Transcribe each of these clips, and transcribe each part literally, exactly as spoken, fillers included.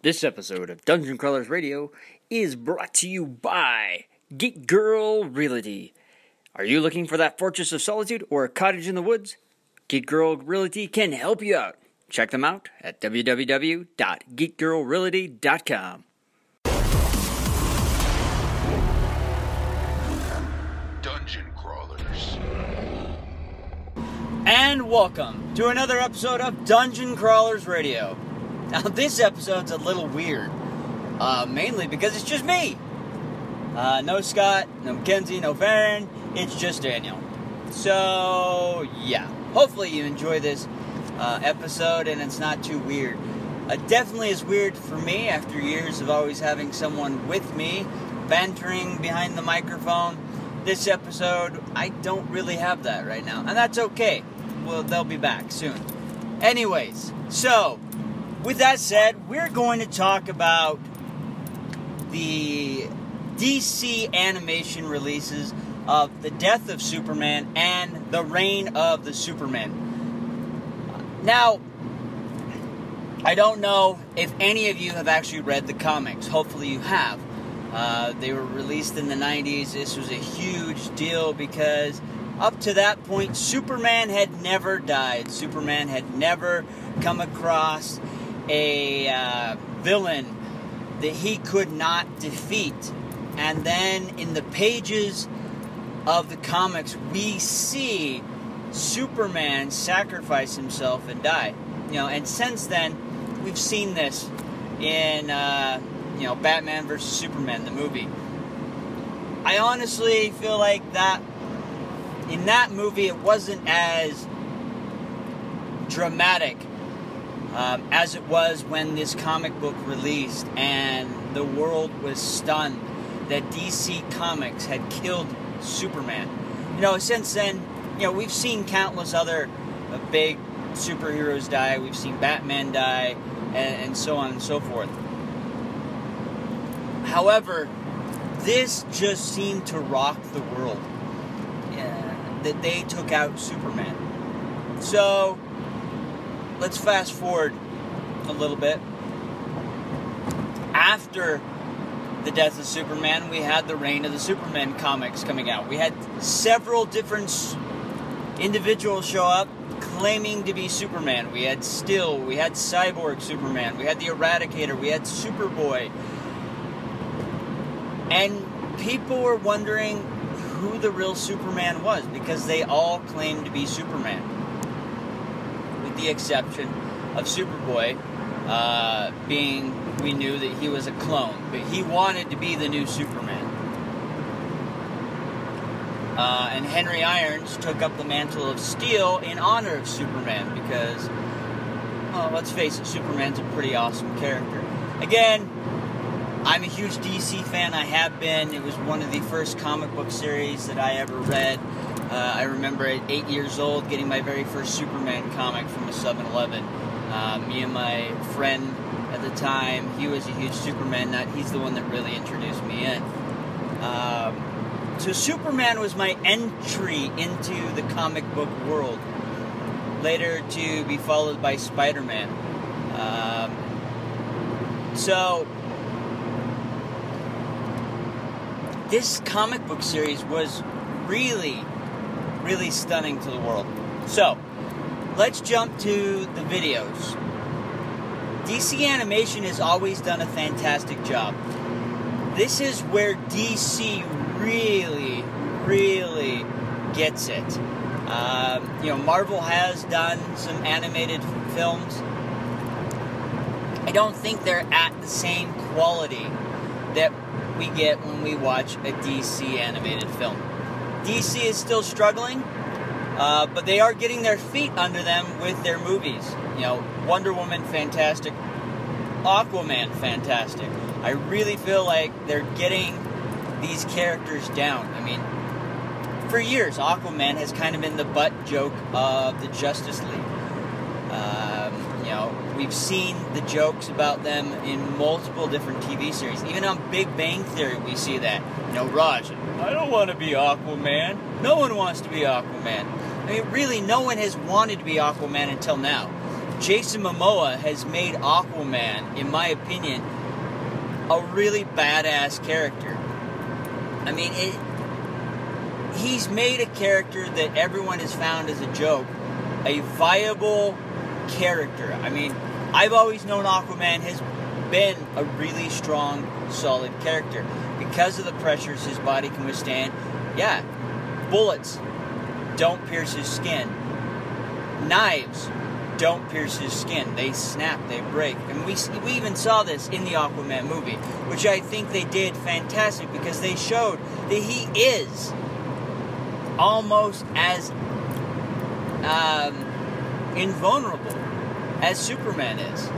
This episode of Dungeon Crawlers Radio is brought to you by Geek Girl Realty. Are you looking for that fortress of solitude or a cottage in the woods? Geek Girl Realty can help you out. Check them out at w w w dot geek girl realty dot com. Dungeon Crawlers. And welcome to another episode of Dungeon Crawlers Radio. Now, this episode's a little weird, uh, mainly because it's just me. Uh, no Scott, no Mackenzie, no Farron, it's just Daniel. So, yeah, hopefully you enjoy this uh, episode and it's not too weird. It definitely is weird for me after years of always having someone with me, bantering behind the microphone. This episode, I don't really have that right now, and that's okay. Well, they'll be back soon. Anyways, so... with that said, we're going to talk about the D C animation releases of The Death of Superman and The Reign of the Superman. Now, I don't know if any of you have actually read the comics. Hopefully you have. Uh, they were released in the nineties. This was a huge deal because up to that point, Superman had never died. Superman had never come across a uh, villain that he could not defeat. And then in the pages of the comics, we see Superman sacrifice himself and die. You know, and since then, we've seen this in uh, you know, Batman versus Superman, the movie. I honestly feel like that in that movie, it wasn't as dramatic Um, as it was when this comic book released, and the world was stunned that D C Comics had killed Superman. You know, since then, you know, we've seen countless other uh, big superheroes die. We've seen Batman die, and, and so on and so forth. However, this just seemed to rock the world, yeah, that they took out Superman. So... let's fast forward a little bit. After The Death of Superman, we had the Reign of the Superman comics coming out. We had several different individuals show up claiming to be Superman. We had Steel, we had Cyborg Superman, we had the Eradicator, we had Superboy. And people were wondering who the real Superman was because they all claimed to be Superman. The exception of Superboy uh, being, we knew that he was a clone, but he wanted to be the new Superman. Uh, and Henry Irons took up the mantle of Steel in honor of Superman because, well, let's face it, Superman's a pretty awesome character. Again, I'm a huge D C fan. I have been. It was one of the first comic book series that I ever read. Uh, I remember at eight years old getting my very first Superman comic from a seven eleven. Uh, me and my friend at the time, he was a huge Superman nut. He's the one that really introduced me in. Um, so Superman was my entry into the comic book world, later to be followed by Spider-Man. Um, so... this comic book series was really... really stunning to the world. So, let's jump to the videos. D C Animation has always done a fantastic job. This is where D C really, really gets it. Um, you know, Marvel has done some animated films. I don't think they're at the same quality that we get when we watch a D C animated film. D C is still struggling, uh, but they are getting their feet under them with their movies. You know, Wonder Woman, fantastic. Aquaman, fantastic. I really feel like they're getting these characters down. I mean, for years, Aquaman has kind of been the butt joke of the Justice League. Um, you know, we've seen the jokes about them in multiple different T V series. Even on Big Bang Theory, we see that. You know, Raj... I don't want to be Aquaman. No one wants to be Aquaman. I mean, really, no one has wanted to be Aquaman until now. Jason Momoa has made Aquaman, in my opinion, a really badass character. I mean, it, he's made a character that everyone has found as a joke a viable character. I mean, I've always known Aquaman has been a really strong, solid character because of the pressures his body can withstand. Yeah, bullets don't pierce his skin. Knives don't pierce his skin. They snap, they break. And we we even saw this in the Aquaman movie, which I think they did fantastic because they showed that he is almost as um, invulnerable as Superman is.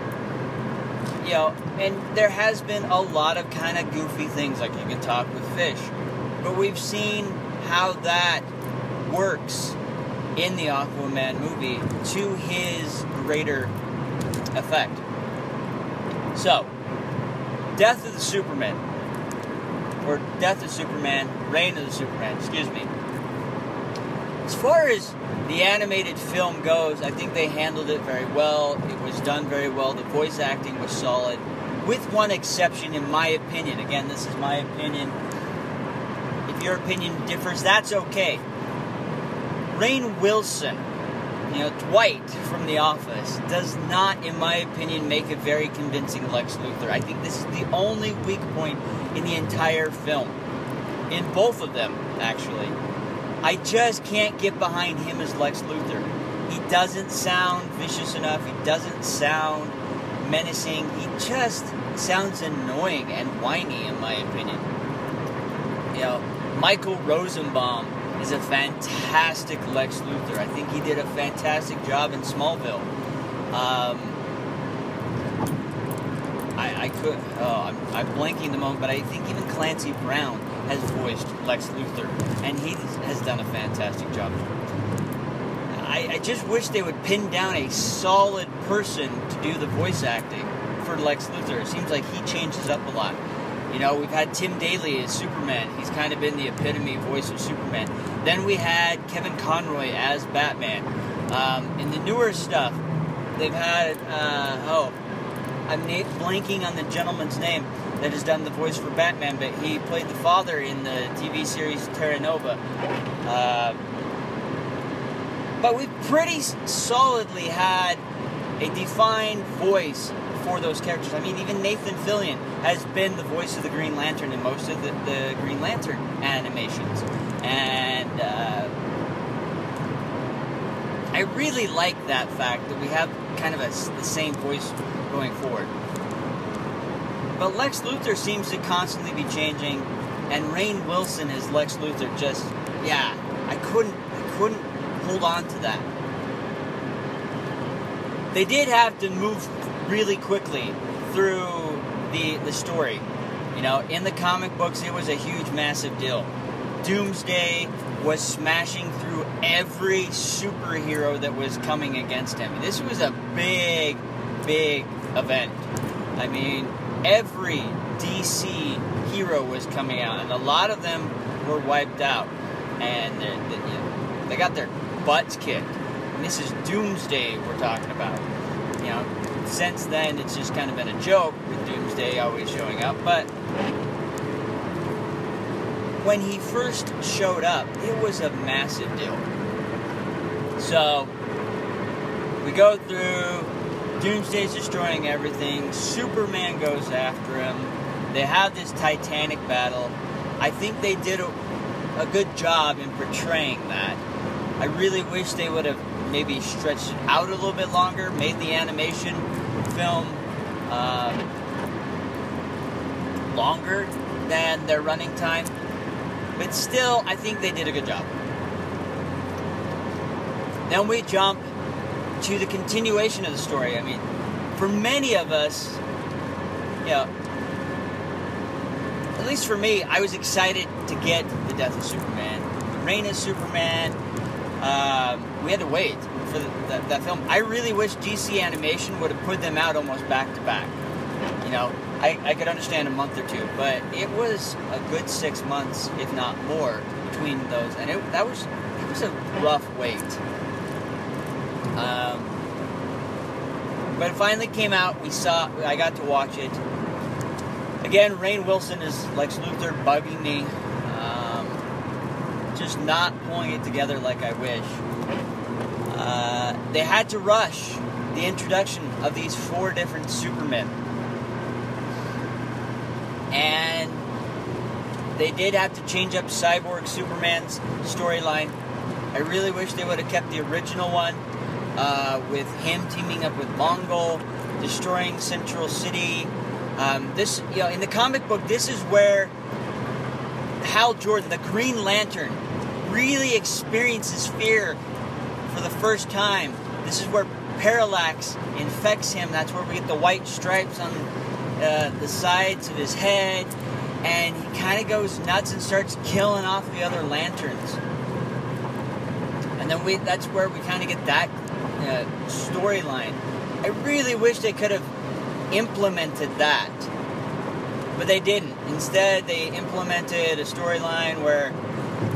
You know, and there has been a lot of kind of goofy things, like you can talk with fish. But we've seen how that works in the Aquaman movie to his greater effect. So, Death of the Superman, or Death of Superman, Reign of the Superman, excuse me. As far as the animated film goes, I think they handled it very well. It was done very well. The voice acting was solid, with one exception, in my opinion. Again, this is my opinion. If your opinion differs, that's okay. Rainn Wilson, you know, Dwight from The Office, does not, in my opinion, make a very convincing Lex Luthor. I think this is the only weak point in the entire film. In both of them, actually. I just can't get behind him as Lex Luthor. He doesn't sound vicious enough. He doesn't sound menacing. He just sounds annoying and whiny, in my opinion. You know, Michael Rosenbaum is a fantastic Lex Luthor. I think he did a fantastic job in Smallville. Um, I, I could, oh, I'm, I'm blanking the moment, but I think even Clancy Brown has voiced Lex Luthor, and he has done a fantastic job. I, I just wish they would pin down a solid person to do the voice acting for Lex Luthor. It seems like he changes up a lot. You know, we've had Tim Daly as Superman. He's kind of been the epitome voice of Superman. Then we had Kevin Conroy as Batman. Um, in the newer stuff, they've had, uh, oh, I'm blanking on the gentleman's name that has done the voice for Batman, but he played the father in the T V series Terra Nova. Uh, but we've pretty solidly had a defined voice for those characters. I mean, even Nathan Fillion has been the voice of the Green Lantern in most of the, the Green Lantern animations. And uh, I really like that fact that we have kind of a, the same voice going forward. But Lex Luthor seems to constantly be changing, and Rainn Wilson as Lex Luthor just, yeah, I couldn't, I couldn't hold on to that. They did have to move really quickly through the the story. You know, in the comic books, it was a huge, massive deal. Doomsday was smashing through every superhero that was coming against him. This was a big, big event. I mean, every D C hero was coming out, and a lot of them were wiped out. And they're, they're, you know, they got their butts kicked. And this is Doomsday we're talking about. You know, since then, it's just kind of been a joke with Doomsday always showing up, but when he first showed up, it was a massive deal. So, we go through, Doomsday's destroying everything, Superman goes after him, they have this titanic battle. I think they did a, a good job in portraying that. I really wish they would have maybe stretched it out a little bit longer, made the animation film uh, longer than their running time. But still, I think they did a good job. Then we jump to the continuation of the story. I mean, for many of us, you know, at least for me, I was excited to get the Death of Superman, the Reign of Superman. Um, we had to wait for the, the, that film. I really wish D C Animation would have put them out almost back to back. You know, I, I could understand a month or two, but it was a good six months, if not more, between those, and it, that was it was a rough wait. Um, When it finally came out, we saw. I got to watch it. Again, Rainn Wilson is Lex Luthor bugging me. Um, just not pulling it together like I wish. Uh, they had to rush the introduction of these four different Supermen. And they did have to change up Cyborg Superman's storyline. I really wish they would have kept the original one uh, with him teaming up with Mongol, destroying Central City. Um, this, you know, in the comic book, this is where Hal Jordan, the Green Lantern, really experiences fear for the first time. This is where Parallax infects him. That's where we get the white stripes on uh, the sides of his head, and he kind of goes nuts and starts killing off the other lanterns. And then we, that's where we kind of get that uh, storyline. I really wish they could have implemented that. But they didn't. Instead, they implemented a storyline where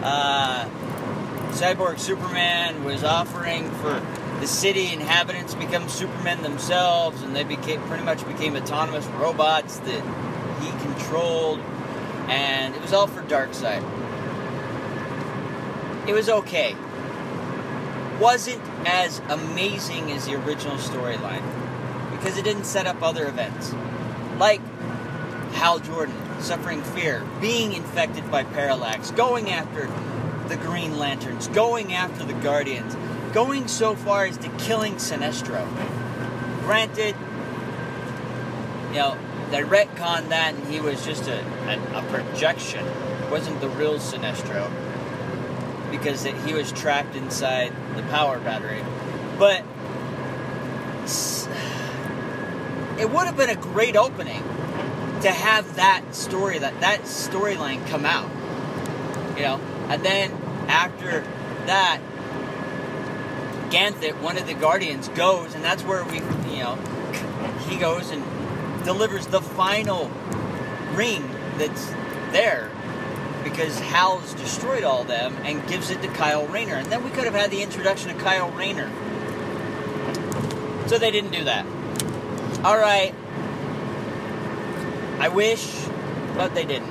uh, Cyborg Superman was offering for the city inhabitants to become Supermen themselves. And they became pretty much became autonomous robots that he controlled. And it was all for Darkseid. It was okay. Wasn't as amazing as the original storyline because it didn't set up other events like Hal Jordan suffering fear, being infected by Parallax, going after the Green Lanterns, going after the Guardians, going so far as to killing Sinestro. Granted, you know, they retconned that and he was just a, a, a projection, wasn't the real Sinestro, because it, he was trapped inside the power battery. But it would have been a great opening to have that story, that, that storyline come out. You know, and then after that, Ganthet, one of the Guardians, goes, and that's where we, you know, he goes and delivers the final ring that's there, because Hal's destroyed all them and gives it to Kyle Rayner. And then we could have had the introduction of Kyle Rayner. So they didn't do that. All right. I wish, but they didn't.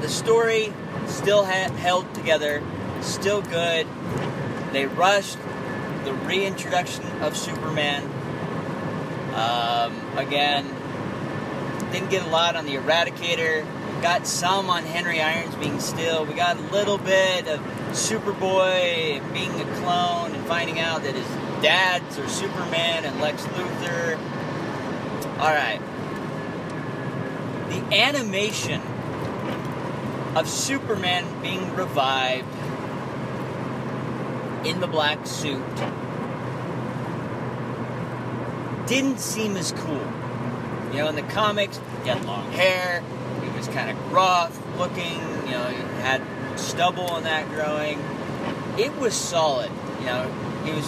The story still ha- held together, still good. They rushed the reintroduction of Superman. Um, again, didn't get a lot on the Eradicator. Got some on Henry Irons being Steel. We got a little bit of Superboy being a clone and finding out that his dads are Superman and Lex Luthor. Alright. The animation of Superman being revived in the black suit didn't seem as cool. You know, in the comics, he had long hair, kind of rough looking, you know, had stubble and that growing. It was solid, you know, it was,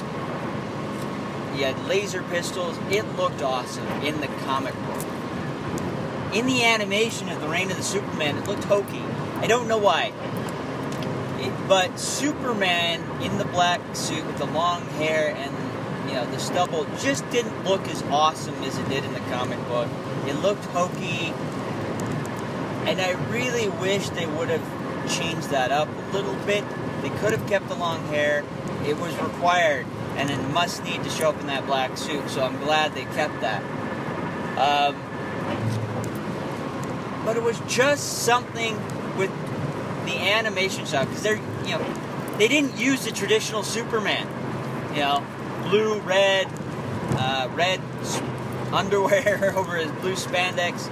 he had laser pistols, it looked awesome in the comic book. In the animation of the Reign of the Superman, it looked hokey. I don't know why. It, but Superman in the black suit with the long hair and, you know, the stubble just didn't look as awesome as it did in the comic book. It looked hokey. And I really wish they would have changed that up a little bit. They could have kept the long hair. It was required, and it must need to show up in that black suit, so I'm glad they kept that. Um, but it was just something with the animation style, because they're, you know, they didn't use the traditional Superman. You know, blue, red, uh, red underwear over his blue spandex.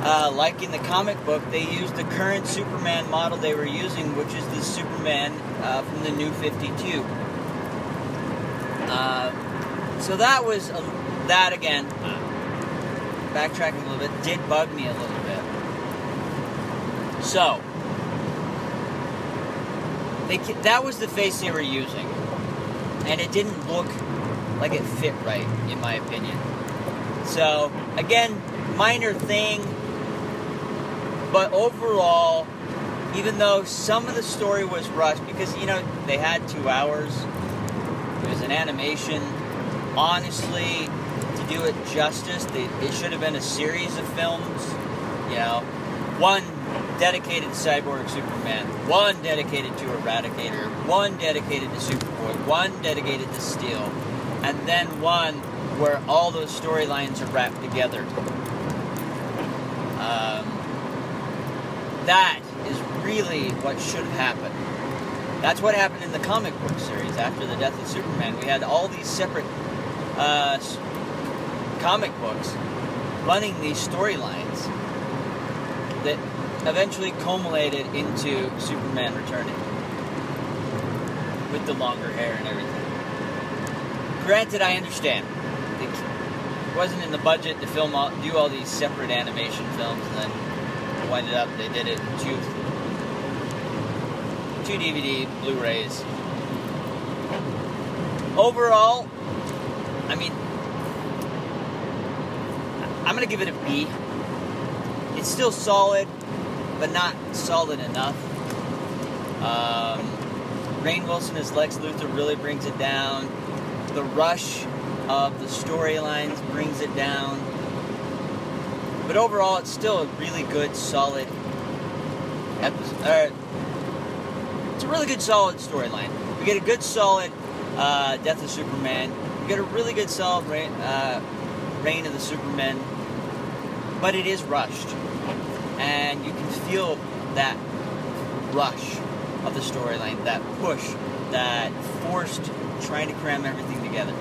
Uh, like in the comic book, they used the current Superman model they were using, which is the Superman uh, from the New fifty-two. Uh, so that was, a, that again, backtracking a little bit, did bug me a little bit. So, they, that was the face they were using. And it didn't look like it fit right, in my opinion. So, again, minor thing. But overall, even though some of the story was rushed, because, you know, they had two hours, it was an animation, honestly, to do it justice, they, it should have been a series of films. You know, one dedicated to Cyborg Superman, one dedicated to Eradicator, one dedicated to Superboy, one dedicated to Steel, and then one where all those storylines are wrapped together. Um, that is really what should have happened. That's what happened in the comic book series after the death of Superman. We had all these separate uh, comic books running these storylines that eventually culminated into Superman returning with the longer hair and everything. Granted, I understand. It wasn't in the budget to film all, do all these separate animation films, and then wind it up. They did it in two Two D V D Blu-rays. Overall, I mean, I'm gonna give it a B. It's still solid, but not solid enough. Um, Rainn Wilson as Lex Luthor really brings it down. The rush of the storylines brings it down. But overall, it's still a really good, solid episode. Uh, It's a really good, solid storyline. We get a good, solid uh, Death of Superman. We get a really good, solid reign, uh, reign of the Superman. But it is rushed. And you can feel that rush of the storyline, that push, that forced trying to cram everything together.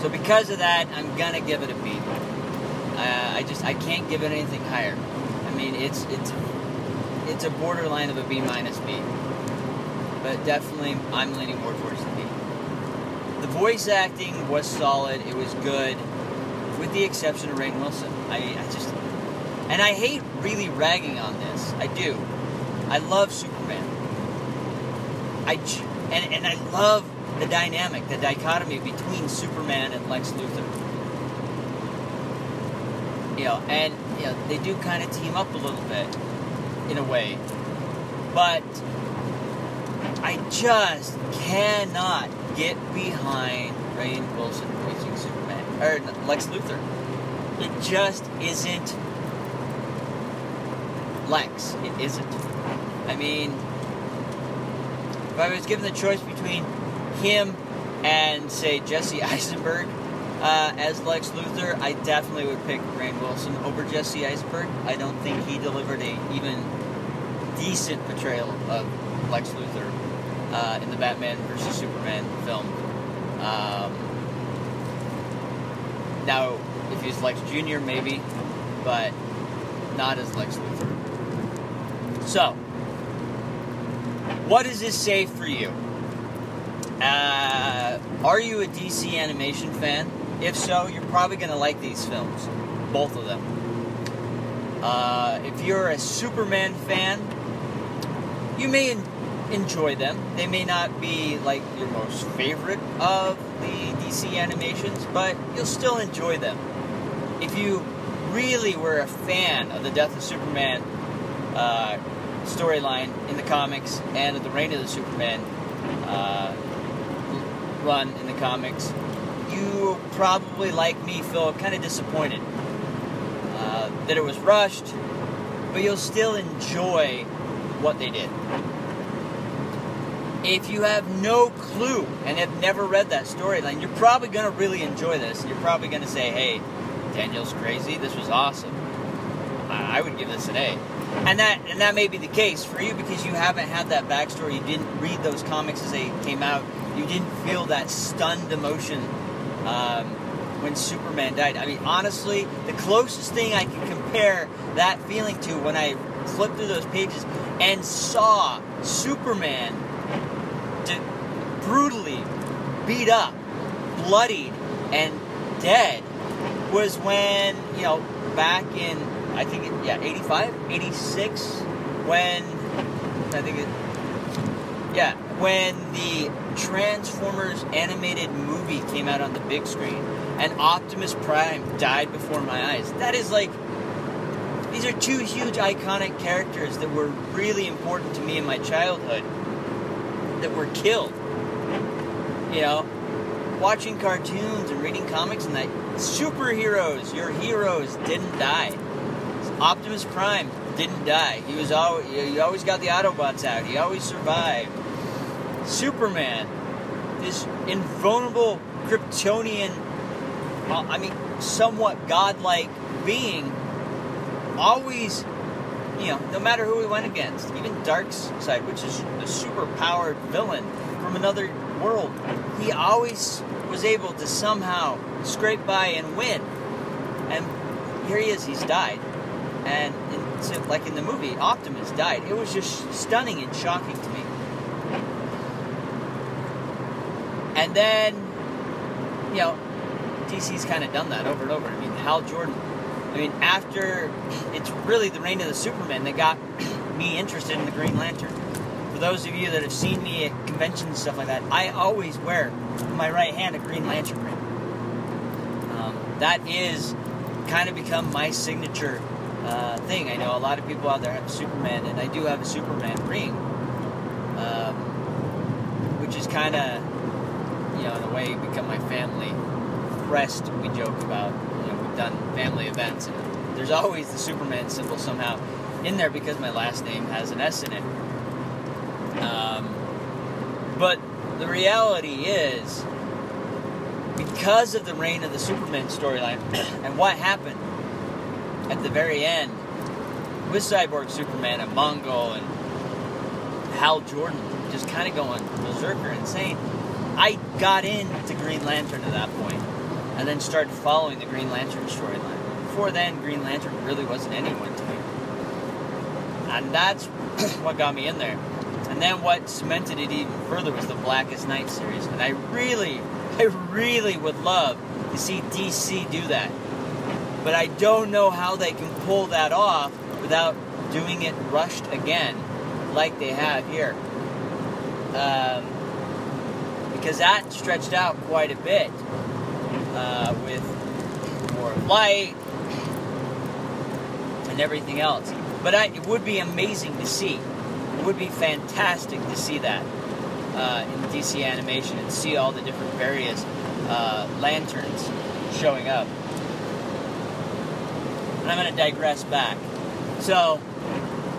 So because of that, I'm going to give it a B. Uh, I just, I can't give it anything higher. I mean, it's, it's... It's a borderline of a B minus B. But definitely, I'm leaning more towards the B. The voice acting was solid. It was good. With the exception of Rainn Wilson. I, I just... And I hate really ragging on this. I do. I love Superman. I... And, and I love the dynamic, the dichotomy between Superman and Lex Luthor. You know, and you know, they do kind of team up a little bit. In a way, but I just cannot get behind Rainn Wilson voicing Superman, or Lex Luthor. It just isn't Lex, it isn't. I mean, if I was given the choice between him and, say, Jesse Eisenberg Uh, as Lex Luthor, I definitely would pick Rainn Wilson over Jesse Eisenberg. I don't think he delivered a even decent portrayal of Lex Luthor uh, in the Batman versus Superman film. Um, now, if he was Lex Junior, maybe, but not as Lex Luthor. So, what does this say for you? Uh, are you a D C animation fan? If so, you're probably going to like these films. Both of them. Uh, if you're a Superman fan, you may en- enjoy them. They may not be, like, your most favorite of the D C animations, but you'll still enjoy them. If you really were a fan of the Death of Superman uh, storyline in the comics and of the Reign of the Superman uh, run in the comics, you probably, like me, feel kind of disappointed uh, that it was rushed, but you'll still enjoy what they did. If you have no clue and have never read that storyline, you're probably going to really enjoy this. You're probably going to say, hey, Daniel's crazy, this was awesome. I, I would give this an A. And that and that may be the case for you because you haven't had that backstory. You didn't read those comics as they came out. You didn't feel that stunned emotion um, when Superman died. I mean, honestly, the closest thing I can compare that feeling to when I flipped through those pages and saw Superman de- brutally beat up, bloodied, and dead was when, you know, back in, I think, it, yeah, eighty-five, eighty-six, when, I think it, yeah, when the Transformers animated movie came out on the big screen and Optimus Prime died before my eyes. That is like, these are two huge iconic characters that were really important to me in my childhood that were killed. You know, watching cartoons and reading comics and that superheroes, your heroes, didn't die. Optimus Prime didn't die. He was always, he always got the Autobots out. He always survived. Superman, this invulnerable Kryptonian, well, I mean, somewhat godlike being, always, you know, no matter who he went against, even Darkseid, which is a super-powered villain from another world, he always was able to somehow scrape by and win. And here he is, he's died. And in, like in the movie, Optimus died. It was just stunning and shocking to me. And then, you know, D C's kind of done that over and over. I mean, Hal Jordan. I mean, after, it's really the Reign of the Superman that got me interested in the Green Lantern. For those of you that have seen me at conventions and stuff like that, I always wear in my right hand a Green Lantern ring. Um, that is kind of become my signature uh, thing. I know a lot of people out there have Superman, and I do have a Superman ring, um, which is kind of, you know, in a way, become my family crest. We joke about, you know, we've done family events, and there's always the Superman symbol somehow in there because my last name has an S in it. Um, but the reality is, because of the Reign of the Superman storyline and what happened at the very end with Cyborg Superman and Mongol and Hal Jordan just kind of going berserker insane, I got into Green Lantern at that point, and then started following the Green Lantern storyline. Before then, Green Lantern really wasn't anyone to me. And that's what got me in there. And then what cemented it even further was the Blackest Night series. And I really, I really would love to see D C do that. But I don't know how they can pull that off without doing it rushed again, like they have here. Um... Because that stretched out quite a bit uh, with more light and everything else. But I, it would be amazing to see. It would be fantastic to see that uh, in D C animation and see all the different various uh, lanterns showing up. And I'm going to digress back. So,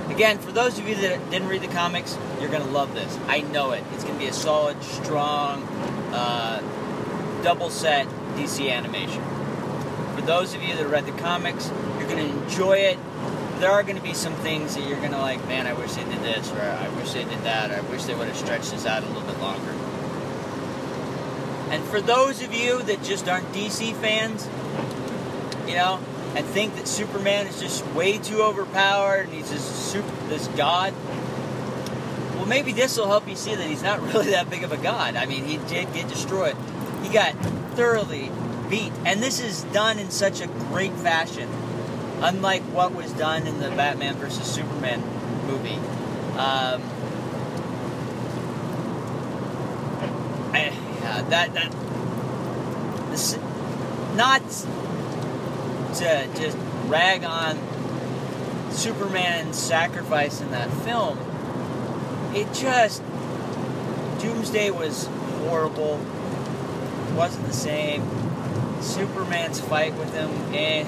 again, for those of you that didn't read the comics, you're going to love this. I know it. It's going to be a solid, strong, uh, double-set D C animation. For those of you that read the comics, you're going to enjoy it. There are going to be some things that you're going to like, man, I wish they did this, or I wish they did that, or I wish they would have stretched this out a little bit longer. And for those of you that just aren't D C fans, you know, and think that Superman is just way too overpowered, and he's just super, this god, well, maybe this will help you see that he's not really that big of a god. I mean, he did get destroyed. He got thoroughly beat. And this is done in such a great fashion, unlike what was done in the Batman versus Superman movie. Um, I, uh, that... that this, not to just rag on Superman's sacrifice in that film, it just, Doomsday was horrible, it wasn't the same, Superman's fight with him, eh,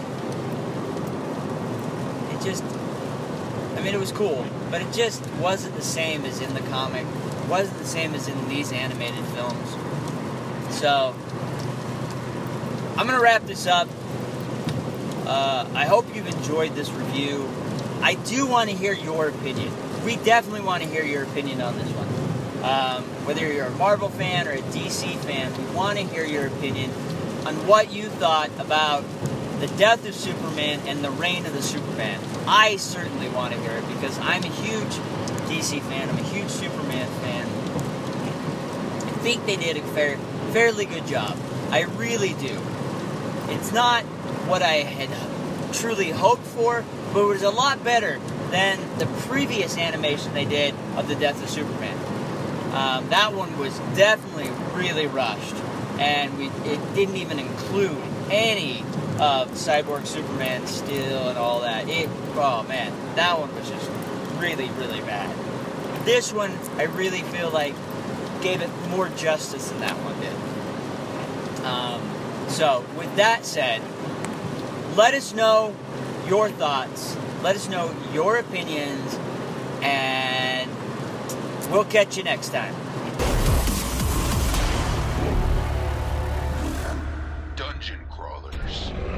it just, I mean, it was cool, but it just wasn't the same as in the comic, it wasn't the same as in these animated films. So, I'm going to wrap this up. uh, I hope you've enjoyed this review. I do want to hear your opinion. We definitely want to hear your opinion on this one. Um, whether you're a Marvel fan or a D C fan, we want to hear your opinion on what you thought about the Death of Superman and the Reign of the Superman. I certainly want to hear it because I'm a huge D C fan. I'm a huge Superman fan. I think they did a fair, fairly good job. I really do. It's not what I had truly hoped for, but it was a lot better than the previous animation they did of the Death of Superman. Um, that one was definitely really rushed, and we, it didn't even include any of Cyborg Superman, Steel, and all that. It, oh man, that one was just really, really bad. This one, I really feel like, gave it more justice than that one did. Um, so, with that said, let us know your thoughts. Let us know your opinions. And we'll catch you next time. Dungeon Crawlers.